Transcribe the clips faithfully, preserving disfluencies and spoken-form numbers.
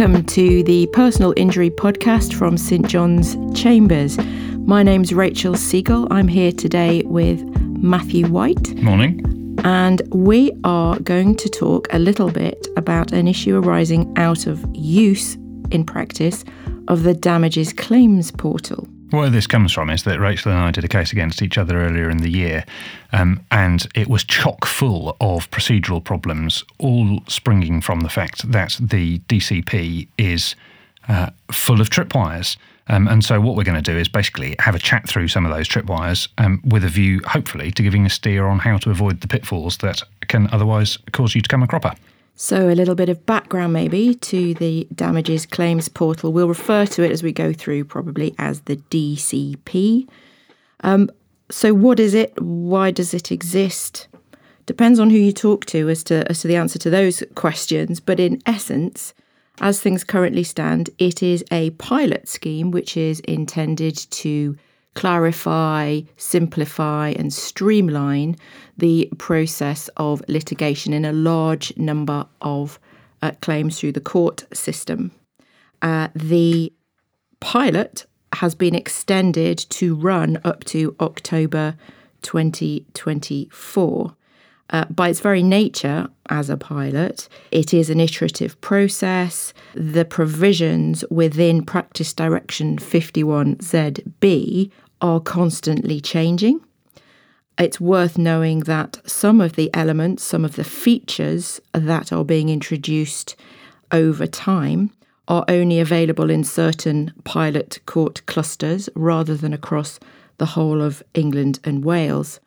welcome to the Personal Injury podcast from St John's Chambers. My name's Rachel Segal. I'm here today with Matthew White. Morning. And we are going to talk a little bit about an issue arising out of use in practice of the Damages Claims Portal. Where this comes from is that Rachel and I did a case against each other earlier in the year, um, and it was chock full of procedural problems, all springing from the fact that the D C P is uh, full of tripwires. Um, and so what we're going to do is basically have a chat through some of those tripwires um, with a view, hopefully, to giving a steer on how to avoid the pitfalls that can otherwise cause you to come a cropper. So a little bit of background maybe to the Damages Claims Portal. We'll refer to it as we go through probably as the D C P. Um, so what is it? Why does it exist? Depends on who you talk to as to as to the answer to those questions. But in essence, as things currently stand, it is a pilot scheme which is intended to clarify, simplify and streamline the process of litigation in a large number of uh, claims through the court system. Uh, the pilot has been extended to run up to October twenty twenty-four. Uh, by its very nature, as a pilot, it is an iterative process. The provisions within Practice Direction fifty-one Z B are constantly changing. It's worth knowing that some of the elements, some of the features that are being introduced over time are only available in certain pilot court clusters rather than across the whole of England and Wales.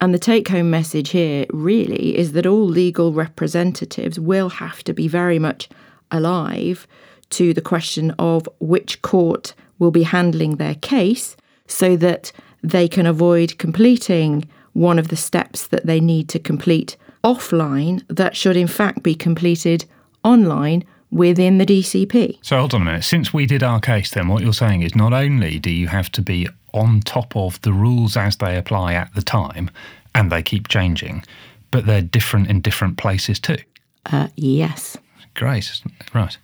And the take-home message here really is that all legal representatives will have to be very much alive to the question of which court will be handling their case so that they can avoid completing one of the steps that they need to complete offline that should in fact be completed online within the D C P. So hold on a minute. Since we did our case, then what you're saying is not only do you have to be on top of the rules as they apply at the time, and they keep changing, but they're different in different places too. Uh, yes. Great, isn't it? Right.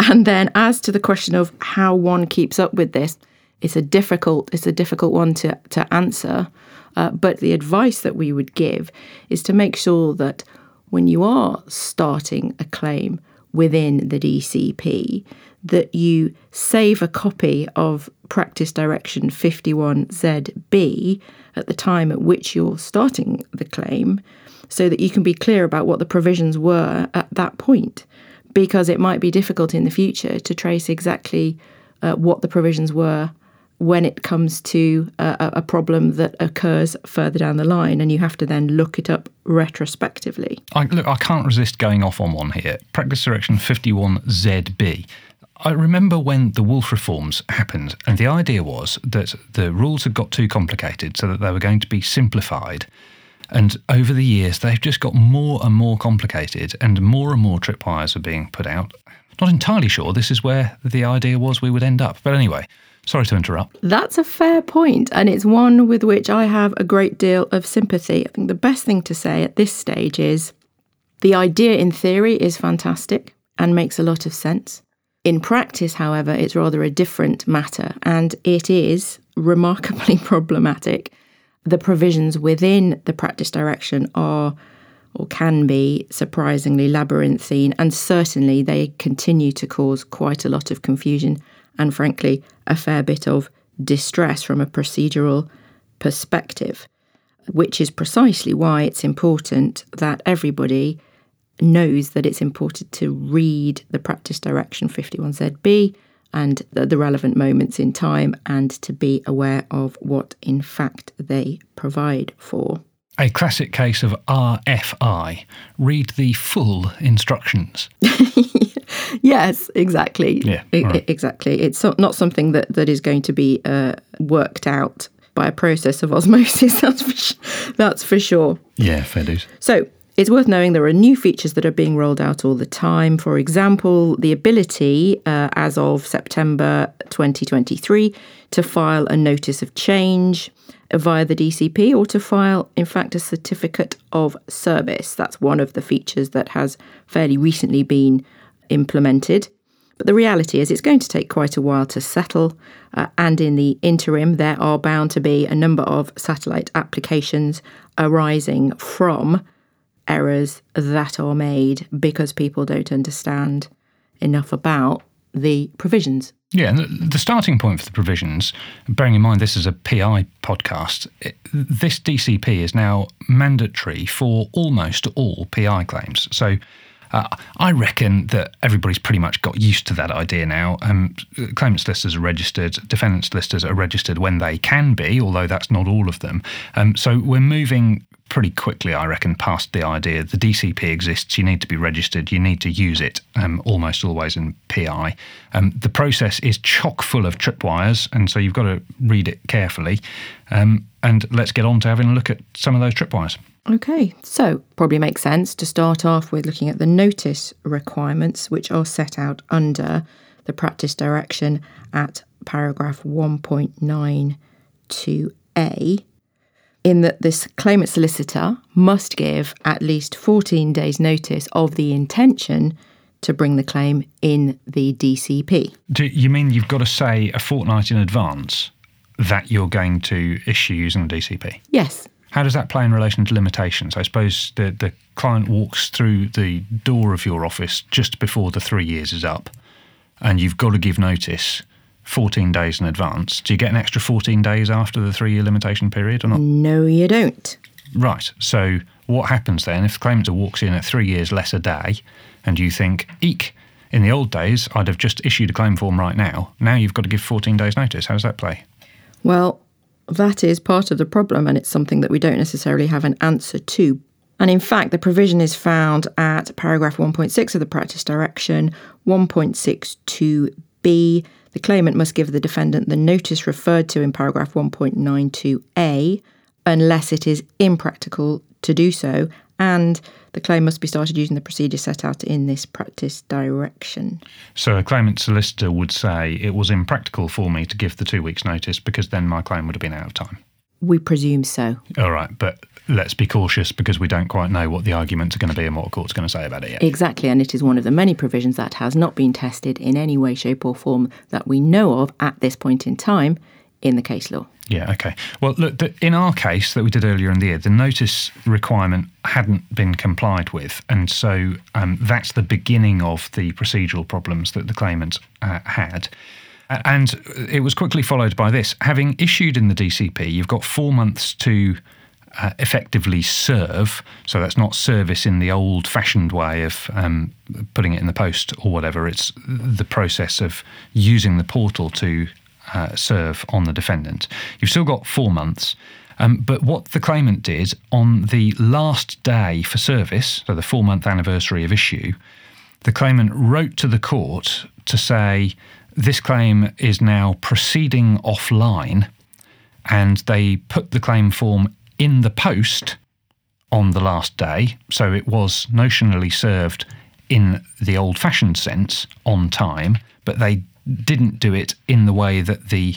And then as to the question of how one keeps up with this, it's a difficult, it's a difficult one to, to answer, uh, but the advice that we would give is to make sure that when you are starting a claim within the D C P, that you save a copy of Practice Direction fifty-one Z B at the time at which you're starting the claim so that you can be clear about what the provisions were at that point, because it might be difficult in the future to trace exactly uh, what the provisions were when it comes to a, a problem that occurs further down the line, and you have to then look it up retrospectively. I, look, I can't resist going off on one here. Practice Direction fifty-one Z B. I remember when the Wolf Reforms happened, and the idea was that the rules had got too complicated so that they were going to be simplified. And over the years, they've just got more and more complicated, and more and more tripwires are being put out. Not entirely sure this is where the idea was we would end up. But anyway, sorry to interrupt. That's a fair point, and it's one with which I have a great deal of sympathy. I think the best thing to say at this stage is the idea in theory is fantastic and makes a lot of sense. In practice, however, it's rather a different matter, and it is remarkably problematic. The provisions within the practice direction are or can be surprisingly labyrinthine, and certainly they continue to cause quite a lot of confusion and, frankly, a fair bit of distress from a procedural perspective, which is precisely why it's important that everybody knows that it's important to read the Practice Direction fifty-one Z B and the relevant moments in time, and to be aware of what in fact they provide for. A classic case of R F I, read the full instructions. Yes, exactly. Yeah, right. Exactly. It's not something that, that is going to be uh, worked out by a process of osmosis, that's for, sh- that's for sure. Yeah, fair dues. So, it's worth knowing there are new features that are being rolled out all the time. For example, the ability uh, as of September twenty twenty-three to file a notice of change via the D C P, or to file, in fact, a certificate of service. That's one of the features that has fairly recently been implemented. But the reality is it's going to take quite a while to settle, uh, and in the interim there are bound to be a number of satellite applications arising from errors that are made because people don't understand enough about the provisions. Yeah, and the starting point for the provisions, bearing in mind this is a P I podcast, it, this D C P is now mandatory for almost all P I claims. So uh, I reckon that everybody's pretty much got used to that idea now. Um, claimants listers are registered, defendants listers are registered when they can be, although that's not all of them. Um, so we're moving pretty quickly, I reckon, past the idea the D C P exists, you need to be registered, you need to use it, um, almost always in P I. Um, the process is chock full of tripwires, and so you've got to read it carefully. Um, and let's get on to having a look at some of those tripwires. Okay, so probably makes sense to start off with looking at the notice requirements, which are set out under the practice direction at paragraph one point nine two A. in that this claimant solicitor must give at least fourteen days' notice of the intention to bring the claim in the D C P. Do you mean you've got to say a fortnight in advance that you're going to issue using the D C P? Yes. How does that play in relation to limitations? I suppose the, the client walks through the door of your office just before the three years is up, and you've got to give notice fourteen days in advance. Do you get an extra fourteen days after the three-year limitation period or not? No, you don't. Right. So what happens then if the claimant walks in at three years less a day and you think, eek, in the old days, I'd have just issued a claim form right now. Now you've got to give fourteen days notice. How does that play? Well, that is part of the problem, and it's something that we don't necessarily have an answer to. And in fact, the provision is found at paragraph one point six of the practice direction, one point six two B, the claimant must give the defendant the notice referred to in paragraph one point nine two A unless it is impractical to do so, and the claim must be started using the procedure set out in this practice direction. So a claimant solicitor would say it was impractical for me to give the two weeks' notice because then my claim would have been out of time. We presume so. All right, but let's be cautious because we don't quite know what the arguments are going to be and what the court's going to say about it yet. Exactly, and it is one of the many provisions that has not been tested in any way, shape or form that we know of at this point in time in the case law. Yeah, OK. Well, look, the, in our case that we did earlier in the year, the notice requirement hadn't been complied with, and so um, that's the beginning of the procedural problems that the claimant uh, had. And it was quickly followed by this. Having issued in the D C P, you've got four months to uh, effectively serve. So that's not service in the old-fashioned way of um, putting it in the post or whatever. It's the process of using the portal to uh, serve on the defendant. You've still got four months. Um, but what the claimant did on the last day for service, so the four-month anniversary of issue, the claimant wrote to the court to say, this claim is now proceeding offline, and they put the claim form in the post on the last day, so it was notionally served in the old-fashioned sense on time, but they didn't do it in the way that the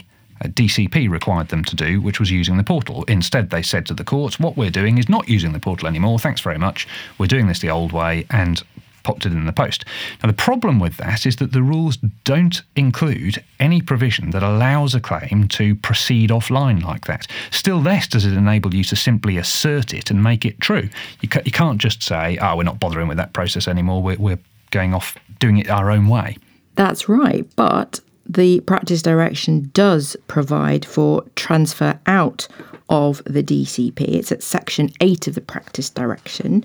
D C P required them to do, which was using the portal. Instead, they said to the courts, what we're doing is not using the portal anymore, thanks very much, we're doing this the old way, and popped it in the post. Now, the problem with that is that the rules don't include any provision that allows a claim to proceed offline like that. Still less does it enable you to simply assert it and make it true. You, ca- you can't just say, oh, we're not bothering with that process anymore, we're, we're going off doing it our own way. That's right, but the practice direction does provide for transfer out of the D C P. It's at section eight of the practice direction.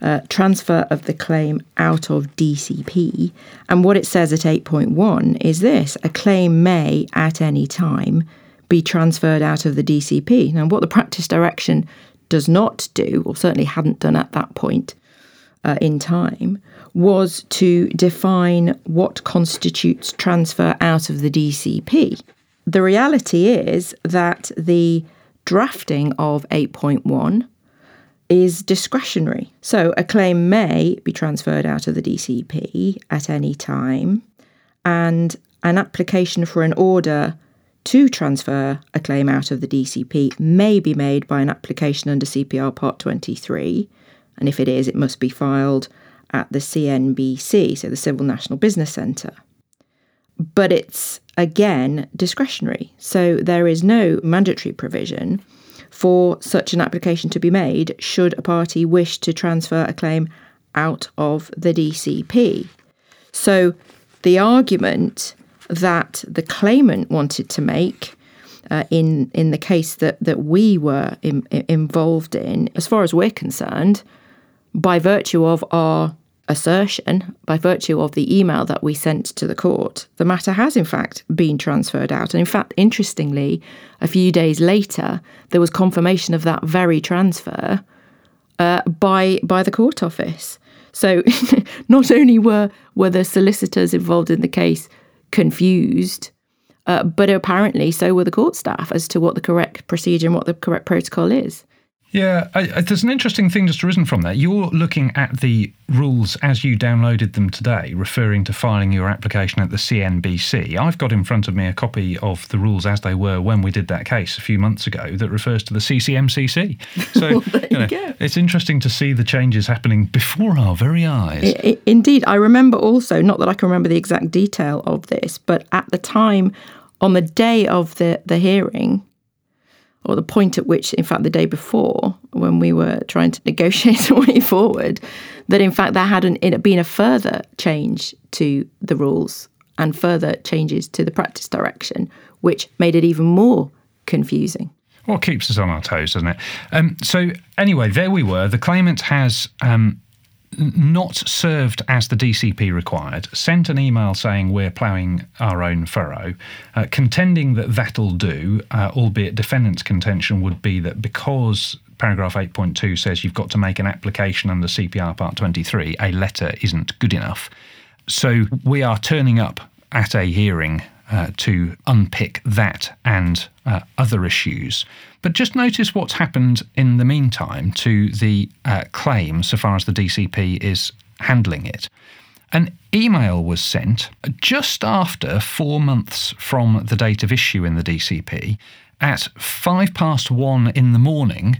Uh, transfer of the claim out of D C P. And what it says at eight point one is this: a claim may at any time be transferred out of the D C P. Now, what the practice direction does not do, or certainly hadn't done at that point uh, in time, was to define what constitutes transfer out of the D C P. The reality is that the drafting of eight point one is discretionary. So a claim may be transferred out of the D C P at any time, and an application for an order to transfer a claim out of the D C P may be made by an application under C P R Part twenty-three, and if it is, it must be filed at the C N B C, so the Civil National Business Centre. but it's, again, discretionary. So there is no mandatory provision for such an application to be made should a party wish to transfer a claim out of the D C P. So the argument that the claimant wanted to make uh, in in the case that, that we were in, in involved in, as far as we're concerned, by virtue of our assertion, by virtue of the email that we sent to the court, the matter has in fact been transferred out. And in fact, interestingly, a few days later, there was confirmation of that very transfer uh, by by the court office. So not only were, were the solicitors involved in the case confused, uh, but apparently so were the court staff as to what the correct procedure and what the correct protocol is. Yeah, I, I, there's an interesting thing just arisen from that. You're looking at the rules as you downloaded them today, referring to filing your application at the C N B C. I've got in front of me a copy of the rules as they were when we did that case a few months ago that refers to the C C M C C. So well, there you know, go. It's interesting to see the changes happening before our very eyes. It, it, indeed. I remember also, not that I can remember the exact detail of this, but at the time, on the day of the, the hearing, or the point at which, in fact, the day before, when we were trying to negotiate a way forward, that in fact there hadn't been a further change to the rules and further changes to the practice direction, which made it even more confusing. Well, it keeps us on our toes, doesn't it? Um, so anyway, there we were. The claimant has um, not served as the D C P required, sent an email saying we're ploughing our own furrow, uh, contending that that'll do, uh, albeit defendant's contention would be that because paragraph eight point two says you've got to make an application under C P R Part twenty-three, a letter isn't good enough. So we are turning up at a hearing uh, to unpick that and uh, other issues. But just notice what's happened in the meantime to the uh, claim so far as the D C P is handling it. An email was sent just after four months from the date of issue in the D C P at five past one in the morning,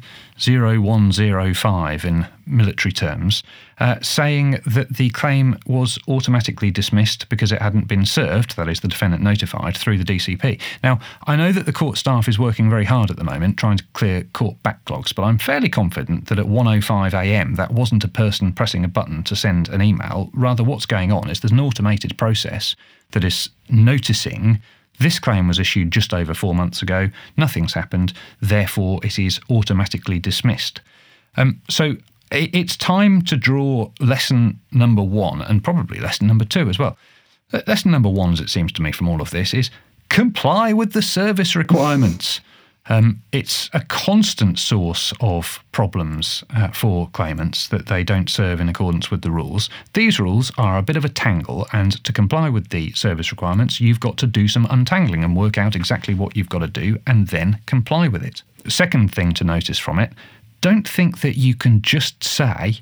oh one oh five in military terms, uh, saying that the claim was automatically dismissed because it hadn't been served, that is, the defendant notified, through the D C P. Now, I know that the court staff is working very hard at the moment trying to clear court backlogs, but I'm fairly confident that at one oh five a.m. that wasn't a person pressing a button to send an email. Rather, what's going on is there's an automated process that is noticing this claim was issued just over four months ago, nothing's happened, therefore it is automatically dismissed. Um, so it's time to draw lesson number one, and probably lesson number two as well. Lesson number one, as it seems to me from all of this, is comply with the service requirements. Um, it's a constant source of problems uh, for claimants that they don't serve in accordance with the rules. These rules are a bit of a tangle, and to comply with the service requirements, you've got to do some untangling and work out exactly what you've got to do and then comply with it. Second thing to notice from it, don't think that you can just say,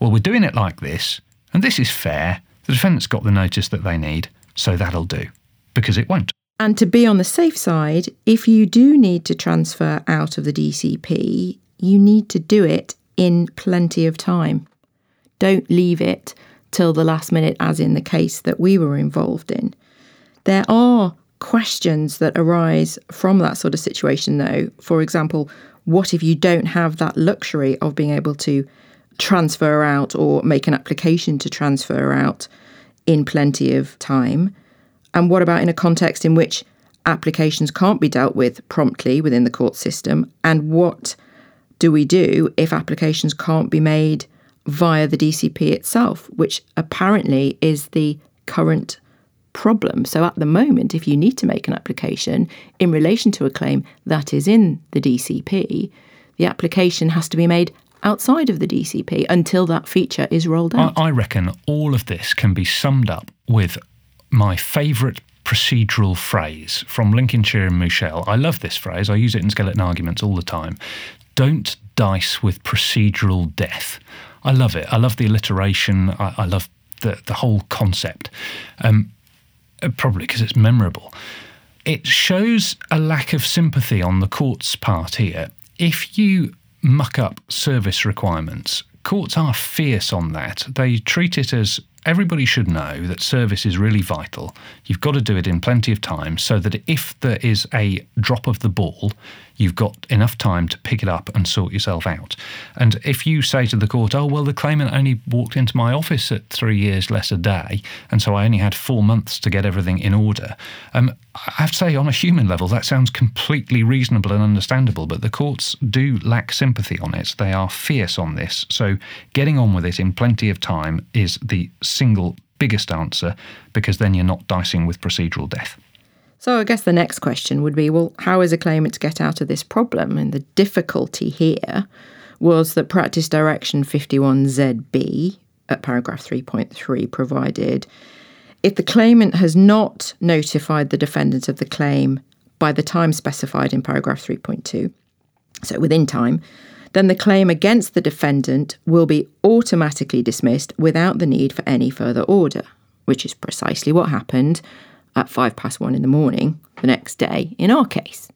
well, we're doing it like this, and this is fair. The defendant's got the notice that they need, so that'll do, because it won't. And to be on the safe side, if you do need to transfer out of the D C P, you need to do it in plenty of time. Don't leave it till the last minute, as in the case that we were involved in. There are questions that arise from that sort of situation, though. For example, what if you don't have that luxury of being able to transfer out or make an application to transfer out in plenty of time? And what about in a context in which applications can't be dealt with promptly within the court system? And what do we do if applications can't be made via the D C P itself, which apparently is the current problem? So at the moment, if you need to make an application in relation to a claim that is in the D C P, the application has to be made outside of the D C P until that feature is rolled out. I, I reckon all of this can be summed up with my favourite procedural phrase from Lincolnshire and Mushell. I love this phrase. I use it in skeleton arguments all the time. Don't dice with procedural death. I love it. I love the alliteration. I, I love the, the whole concept, um, probably because it's memorable. It shows a lack of sympathy on the court's part here. If you muck up service requirements, courts are fierce on that. They treat it as everybody should know that service is really vital. You've got to do it in plenty of time so that if there is a drop of the ball, you've got enough time to pick it up and sort yourself out. And if you say to the court, oh, well, the claimant only walked into my office at three years less a day, and so I only had four months to get everything in order, um, I have to say on a human level, that sounds completely reasonable and understandable, but the courts do lack sympathy on it. They are fierce on this. So getting on with it in plenty of time is the single biggest answer, because then you're not dicing with procedural death. So I guess the next question would be, well, how is a claimant to get out of this problem? And the difficulty here was that Practice Direction fifty-one Z B at paragraph three point three provided, if the claimant has not notified the defendant of the claim by the time specified in paragraph three point two, so within time, then the claim against the defendant will be automatically dismissed without the need for any further order, which is precisely what happened at five past one in the morning the next day in our case.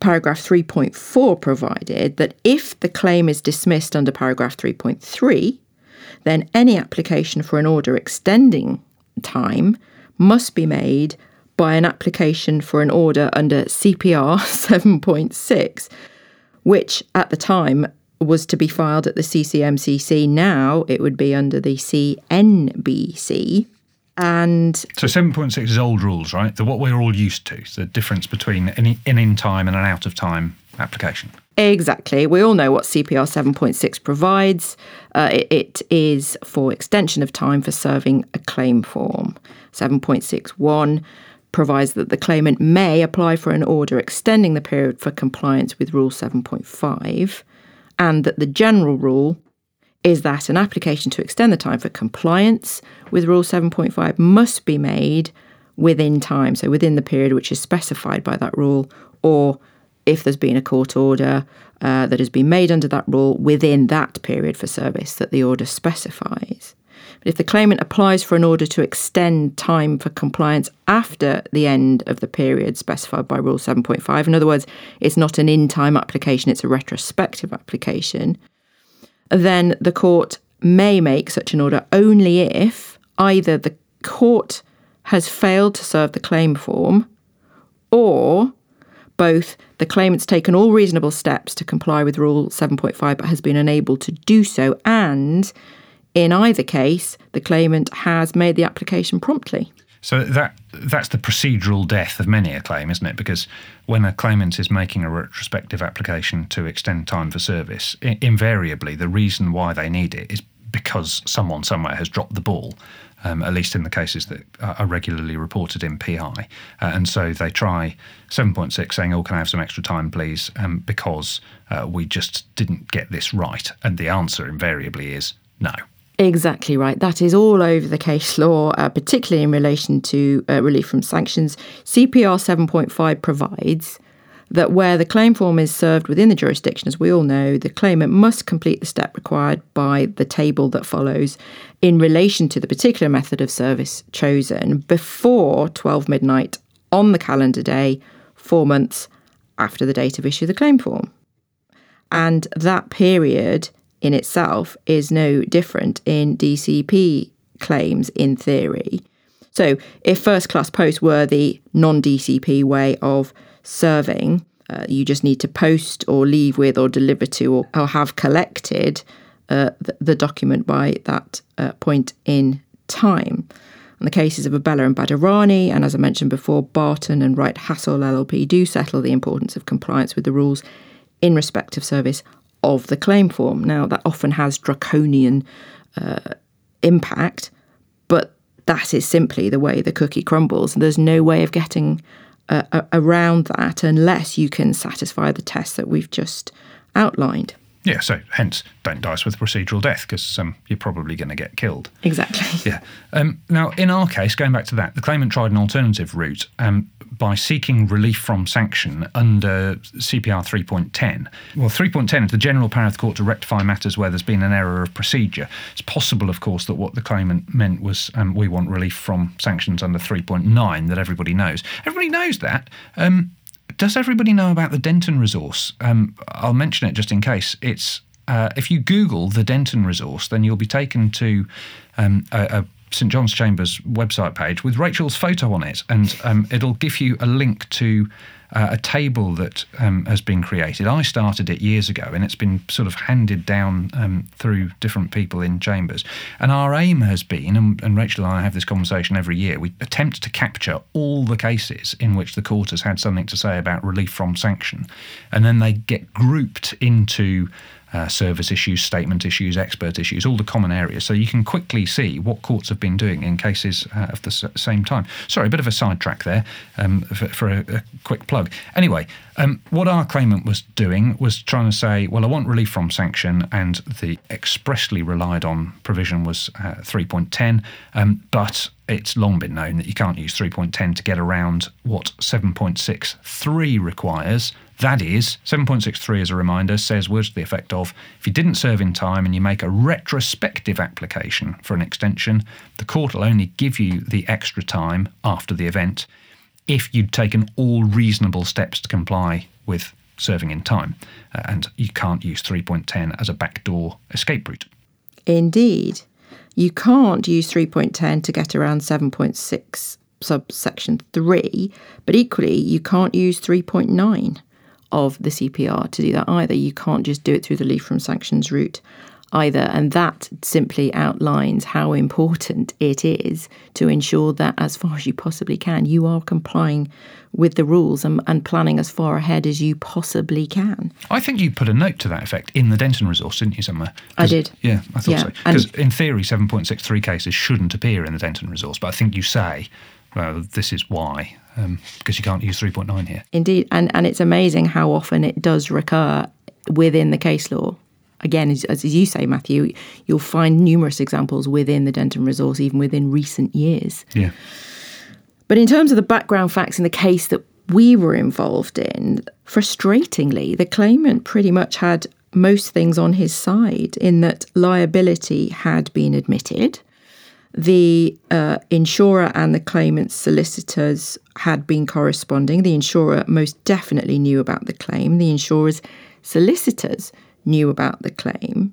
Paragraph three point four provided that if the claim is dismissed under paragraph three point three, then any application for an order extending time must be made by an application for an order under C P R seven point six, which at the time was to be filed at the C C M C C. Now it would be under the C N B C. And so seven point six is old rules, right? The what we're all used to, the difference between an in-time and an out-of-time application. Exactly. We all know what C P R seven point six provides. Uh, it, it is for extension of time for serving a claim form. seven point six one provides that the claimant may apply for an order extending the period for compliance with Rule seven point five, and that the general rule is that an application to extend the time for compliance with Rule seven point five must be made within time, so within the period which is specified by that rule, or if there's been a court order uh, that has been made under that rule within that period for service that the order specifies. But if the claimant applies for an order to extend time for compliance after the end of the period specified by Rule seven point five, in other words, it's not an in-time application, it's a retrospective application, then the court may make such an order only if either the court has failed to serve the claim form, or both the claimant's taken all reasonable steps to comply with Rule seven point five but has been unable to do so, and in either case the claimant has made the application promptly. So that that's the procedural death of many a claim, isn't it? Because when a claimant is making a retrospective application to extend time for service, I- invariably the reason why they need it is because someone somewhere has dropped the ball, um, at least in the cases that are regularly reported in P I. Uh, and so they try seven point six saying, oh, can I have some extra time, please, um, because uh, we just didn't get this right. And the answer invariably is no. Exactly right. That is all over the case law, uh, particularly in relation to uh, relief from sanctions. C P R seven point five provides that where the claim form is served within the jurisdiction, as we all know, the claimant must complete the step required by the table that follows in relation to the particular method of service chosen before twelve midnight on the calendar day, four months after the date of issue of the claim form. And that period in itself is no different in D C P claims in theory. So if first-class posts were the non-D C P way of serving, uh, you just need to post or leave with or deliver to or, or have collected uh, the, the document by that uh, point in time. And the cases of Abella and Badirani, and as I mentioned before, Barton and Wright-Hassel L L P do settle the importance of compliance with the rules in respect of service of the claim form. Now, that often has draconian uh, impact, but that is simply the way the cookie crumbles. There's no way of getting uh, uh, around that unless you can satisfy the test that we've just outlined. Yeah, so hence, don't dice with procedural death, because um, you're probably going to get killed. Exactly. Yeah. Um, now, in our case, going back to that, the claimant tried an alternative route um, by seeking relief from sanction under C P R three point ten. Well, three point ten is the general power of the court to rectify matters where there's been an error of procedure. It's possible, of course, that what the claimant meant was um, we want relief from sanctions under three point nine that everybody knows. Everybody knows that. Um Does everybody know about the Denton resource? Um, I'll mention it just in case. It's uh, if you Google the Denton resource, then you'll be taken to um, a, a St John's Chambers website page with Rachel's photo on it, and um, it'll give you a link to uh, a table that um, has been created. I started it years ago, and it's been sort of handed down um, through different people in Chambers. And our aim has been, and, and Rachel and I have this conversation every year, we attempt to capture all the cases in which the court has had something to say about relief from sanction, and then they get grouped into Uh, service issues, statement issues, expert issues, all the common areas. So you can quickly see what courts have been doing in cases uh, of the s- same time. Sorry, a bit of a sidetrack there um, for, for a, a quick plug. Anyway, um, what our claimant was doing was trying to say, well, I want relief from sanction, and the expressly relied on provision was uh, three point ten, um, but it's long been known that you can't use three point ten to get around what seven point six three requires. That is, seven point six three, as a reminder, says words to the effect of, if you didn't serve in time and you make a retrospective application for an extension, the court will only give you the extra time after the event if you'd taken all reasonable steps to comply with serving in time. Uh, and you can't use three point ten as a backdoor escape route. Indeed. You can't use three point ten to get around seven point six subsection three, but equally you can't use three point nine of the C P R to do that either. You can't just do it through the relief from sanctions route either. And that simply outlines how important it is to ensure that, as far as you possibly can, you are complying with the rules and, and planning as far ahead as you possibly can. I think you put a note to that effect in the Denton resource, didn't you, somewhere? I did. Yeah, I thought yeah. so. Because in theory, seven point six three cases shouldn't appear in the Denton resource, but I think you say, well, this is why, because um, you can't use three point nine here. Indeed, and, and it's amazing how often it does recur within the case law. Again, as, as you say, Matthew, you'll find numerous examples within the Denton resource, even within recent years. Yeah. But in terms of the background facts in the case that we were involved in, frustratingly, the claimant pretty much had most things on his side, in that liability had been admitted. The uh, insurer and the claimant's solicitors had been corresponding. The insurer most definitely knew about the claim. The insurer's solicitors knew about the claim.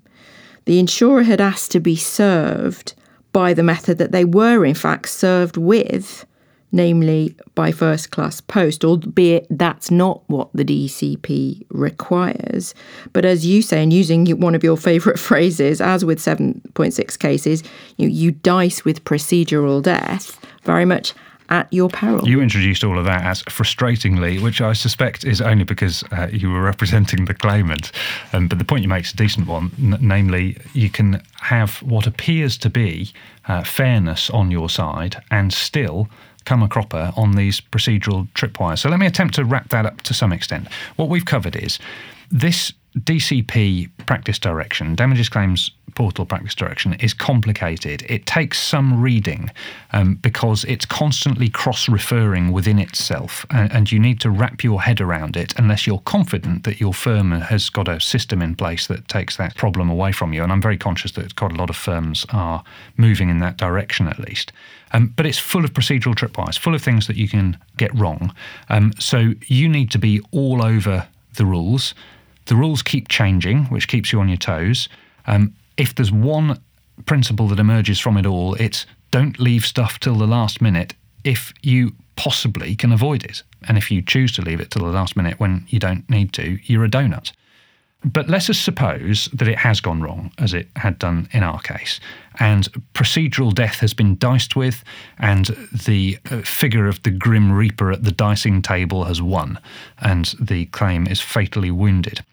The insurer had asked to be served by the method that they were in fact served with, namely by first class post, albeit that's not what the D C P requires. But as you say, and using one of your favourite phrases, as with seven point six cases, you, you dice with procedural death very much at your peril. You introduced all of that as frustratingly, which I suspect is only because uh, you were representing the claimant. Um, but the point you make is a decent one, n- namely you can have what appears to be uh, fairness on your side and still come a cropper on these procedural tripwires. So let me attempt to wrap that up to some extent. What we've covered is this D C P practice direction, Damages Claims Portal practice direction, is complicated. It takes some reading um, because it's constantly cross-referring within itself, and, and you need to wrap your head around it unless you're confident that your firm has got a system in place that takes that problem away from you. And I'm very conscious that quite a lot of firms are moving in that direction, at least. Um, but it's full of procedural tripwires, full of things that you can get wrong. Um, so you need to be all over the rules. The rules keep changing, which keeps you on your toes. Um, if there's one principle that emerges from it all, it's don't leave stuff till the last minute if you possibly can avoid it. And if you choose to leave it till the last minute when you don't need to, you're a donut. But let us suppose that it has gone wrong, as it had done in our case, and procedural death has been diced with, and the figure of the Grim Reaper at the dicing table has won, and the claim is fatally wounded.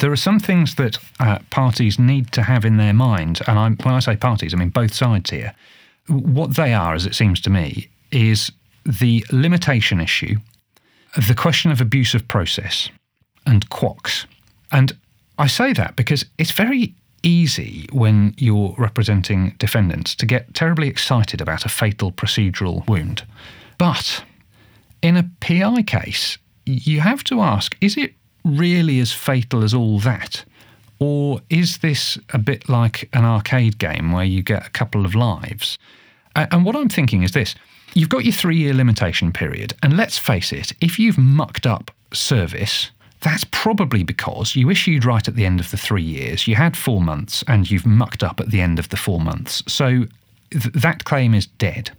There are some things that uh, parties need to have in their mind, and I'm, when I say parties, I mean both sides here. What they are, as it seems to me, is the limitation issue, the question of abuse of process, and Q O C S. And I say that because it's very easy when you're representing defendants to get terribly excited about a fatal procedural wound. But in a P I case, you have to ask, is it really as fatal as all that? Or is this a bit like an arcade game where you get a couple of lives? And what I'm thinking is this. You've got your three-year limitation period. And let's face it, if you've mucked up service, that's probably because you issued right at the end of the three years, you had four months, and you've mucked up at the end of the four months. So th- that claim is dead.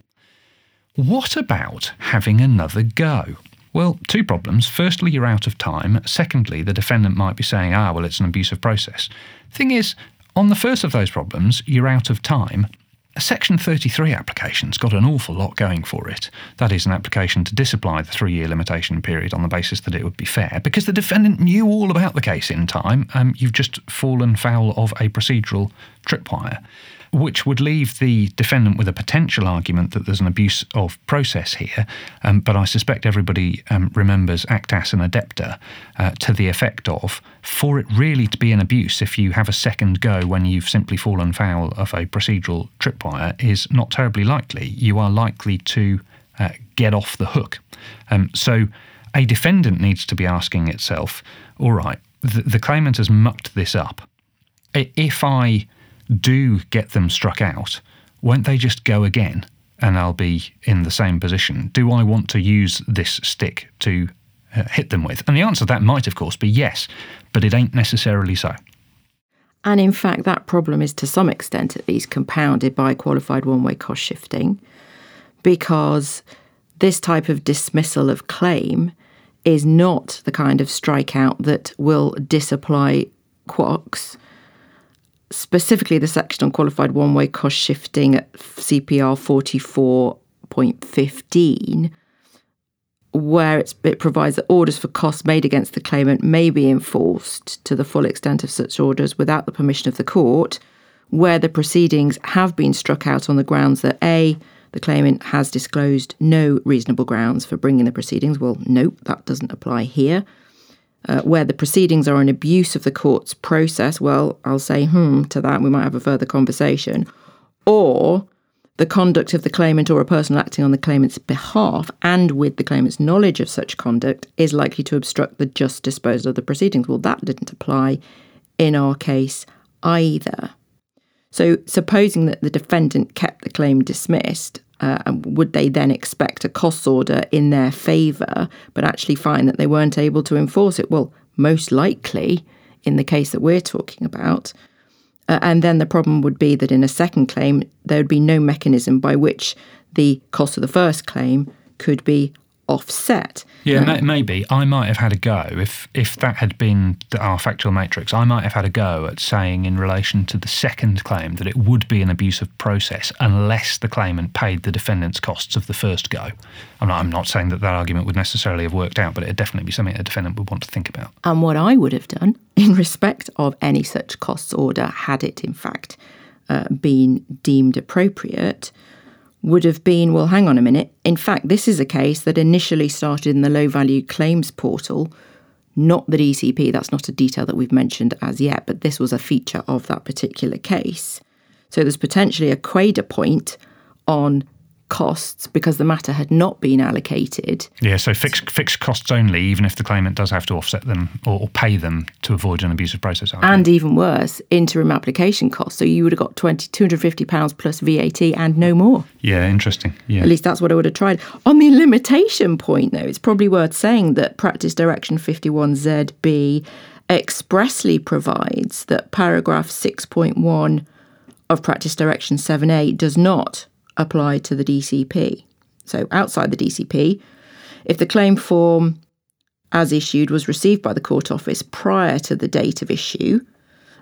What about having another go? Well, two problems. Firstly, you're out of time. Secondly, the defendant might be saying, ah, well, it's an abusive process. Thing is, on the first of those problems, you're out of time. A Section thirty-three application's got an awful lot going for it. That is, an application to disapply the three-year limitation period on the basis that it would be fair, because the defendant knew all about the case in time. Um, you've just fallen foul of a procedural tripwire, which would leave the defendant with a potential argument that there's an abuse of process here, um, but I suspect everybody um, remembers Actas and Adepta uh, to the effect of, for it really to be an abuse if you have a second go when you've simply fallen foul of a procedural tripwire is not terribly likely. You are likely to uh, get off the hook. Um, so a defendant needs to be asking itself, all right, the, the claimant has mucked this up. If I do get them struck out, won't they just go again and I'll be in the same position? Do I want to use this stick to uh, hit them with? And the answer to that might, of course, be yes, but it ain't necessarily so. And in fact, that problem is to some extent at least compounded by qualified one-way cost shifting, because this type of dismissal of claim is not the kind of strikeout that will disapply Q O C S. Specifically, the section on qualified one-way cost shifting at C P R forty-four point fifteen, where it's, it provides that orders for costs made against the claimant may be enforced to the full extent of such orders without the permission of the court, where the proceedings have been struck out on the grounds that A, the claimant has disclosed no reasonable grounds for bringing the proceedings. Well, nope, that doesn't apply here. Uh, where the proceedings are an abuse of the court's process, well, I'll say hmm to that, and we might have a further conversation, or the conduct of the claimant or a person acting on the claimant's behalf and with the claimant's knowledge of such conduct is likely to obstruct the just disposal of the proceedings. Well, that didn't apply in our case either. So supposing that the defendant kept the claim dismissed, Uh, would they then expect a costs order in their favour, but actually find that they weren't able to enforce it? Well, most likely in the case that we're talking about. Uh, and then the problem would be that in a second claim, there would be no mechanism by which the cost of the first claim could be offset. Yeah, um, maybe. I might have had a go, if if that had been our factual matrix, I might have had a go at saying in relation to the second claim that it would be an abuse of process unless the claimant paid the defendant's costs of the first go. I'm not, I'm not saying that that argument would necessarily have worked out, but it would definitely be something a defendant would want to think about. And what I would have done in respect of any such costs order, had it in fact uh, been deemed appropriate, would have been, well, hang on a minute. In fact, this is a case that initially started in the low-value claims portal, not the D C P. That's not a detail that we've mentioned as yet, but this was a feature of that particular case. So there's potentially a quader point on costs because the matter had not been allocated. Yeah, so fixed fixed costs only, even if the claimant does have to offset them or, or pay them to avoid an abusive process. And even worse, interim application costs. So you would have got two hundred fifty pounds plus V A T and no more. Yeah, interesting. Yeah. At least that's what I would have tried. On the limitation point, though, it's probably worth saying that Practice Direction fifty-one Z B expressly provides that paragraph six point one of Practice Direction seven A does not apply to the D C P. So outside the D C P, if the claim form as issued was received by the court office prior to the date of issue,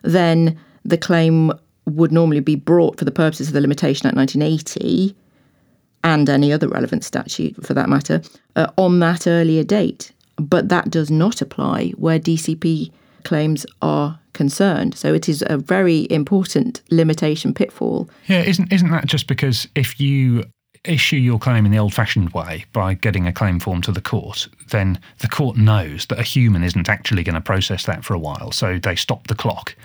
then the claim would normally be brought for the purposes of the Limitation Act nineteen eighty and any other relevant statute for that matter uh, on that earlier date. But that does not apply where D C P claims are concerned. So it is a very important limitation pitfall. Yeah, isn't isn't that just because if you issue your claim in the old-fashioned way by getting a claim form to the court, then the court knows that a human isn't actually going to process that for a while, so they stop the clock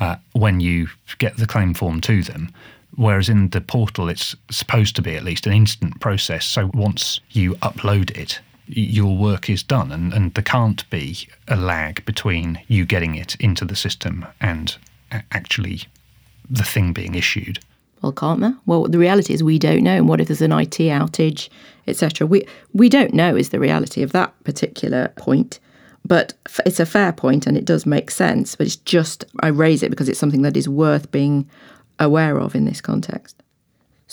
uh, when you get the claim form to them. Whereas in the portal, it's supposed to be at least an instant process, so once you upload it, your work is done, and, and there can't be a lag between you getting it into the system and actually the thing being issued. Well, can't there? Well, the reality is we don't know. And what if there's an I T outage, et cetera? We we don't know is the reality of that particular point. But it's a fair point and it does make sense. But it's just, I raise it because it's something that is worth being aware of in this context.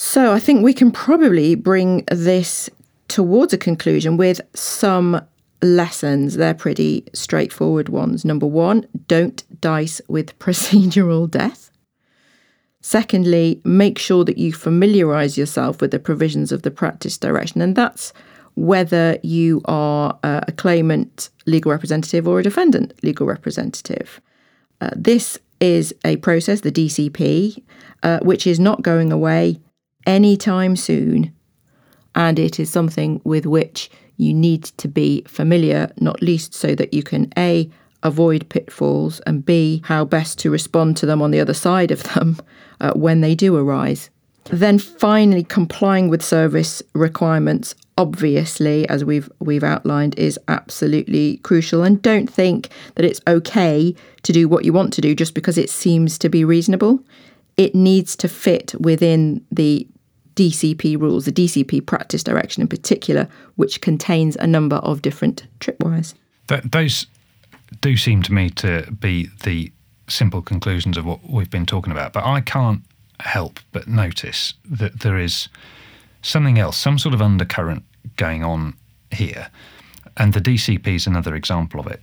So I think we can probably bring this towards a conclusion with some lessons. They're pretty straightforward ones. Number one, don't dice with procedural death. Secondly, make sure that you familiarise yourself with the provisions of the practice direction, and that's whether you are a claimant legal representative or a defendant legal representative. Uh, this is a process, the D C P, uh, which is not going away anytime soon, and it is something with which you need to be familiar, not least so that you can A, avoid pitfalls, and B, how best to respond to them on the other side of them uh, when they do arise. Then finally, complying with service requirements, obviously, as we've we've outlined, is absolutely crucial. And don't think that it's okay to do what you want to do just because it seems to be reasonable. It needs to fit within the D C P rules, the D C P practice direction in particular, which contains a number of different tripwires. Th- those do seem to me to be the simple conclusions of what we've been talking about, but I can't help but notice that there is something else, some sort of undercurrent going on here, and the D C P is another example of it.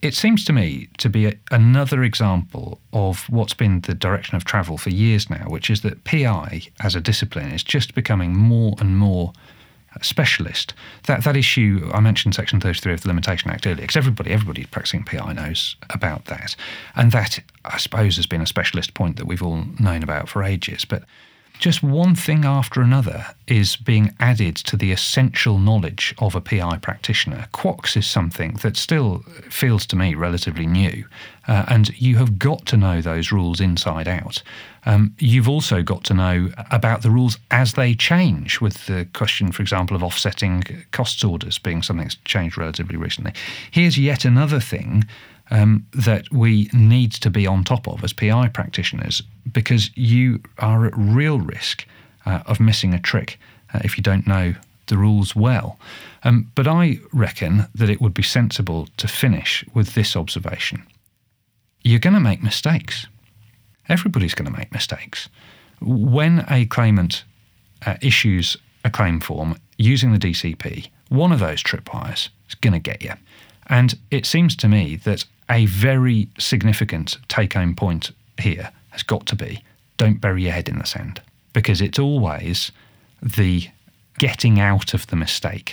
It seems to me to be a, another example of what's been the direction of travel for years now, which is that P I as a discipline is just becoming more and more specialist. That that issue, I mentioned Section thirty-three of the Limitation Act earlier, because everybody, everybody practicing P I knows about that. And that, I suppose, has been a specialist point that we've all known about for ages. But just one thing after another is being added to the essential knowledge of a P I practitioner. Q O C S is something that still feels to me relatively new, uh, and you have got to know those rules inside out. Um, you've also got to know about the rules as they change, with the question, for example, of offsetting costs orders being something that's changed relatively recently. Here's yet another thing Um, that we need to be on top of as P I practitioners, because you are at real risk uh, of missing a trick uh, if you don't know the rules well. Um, but I reckon that it would be sensible to finish with this observation. You're going to make mistakes. Everybody's going to make mistakes. When a claimant uh, issues a claim form using the D C P, one of those tripwires is going to get you. And it seems to me that a very significant take-home point here has got to be, don't bury your head in the sand, because it's always the getting out of the mistake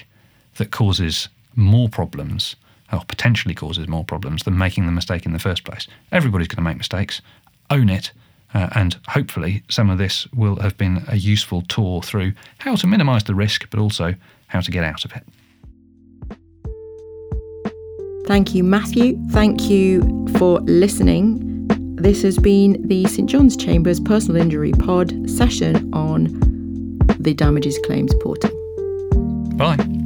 that causes more problems, or potentially causes more problems, than making the mistake in the first place. Everybody's going to make mistakes. Own it. Uh, and hopefully some of this will have been a useful tour through how to minimise the risk, but also how to get out of it. Thank you, Matthew. Thank you for listening. This has been the St John's Chambers Personal Injury Pod session on the Damages Claims Portal. Bye.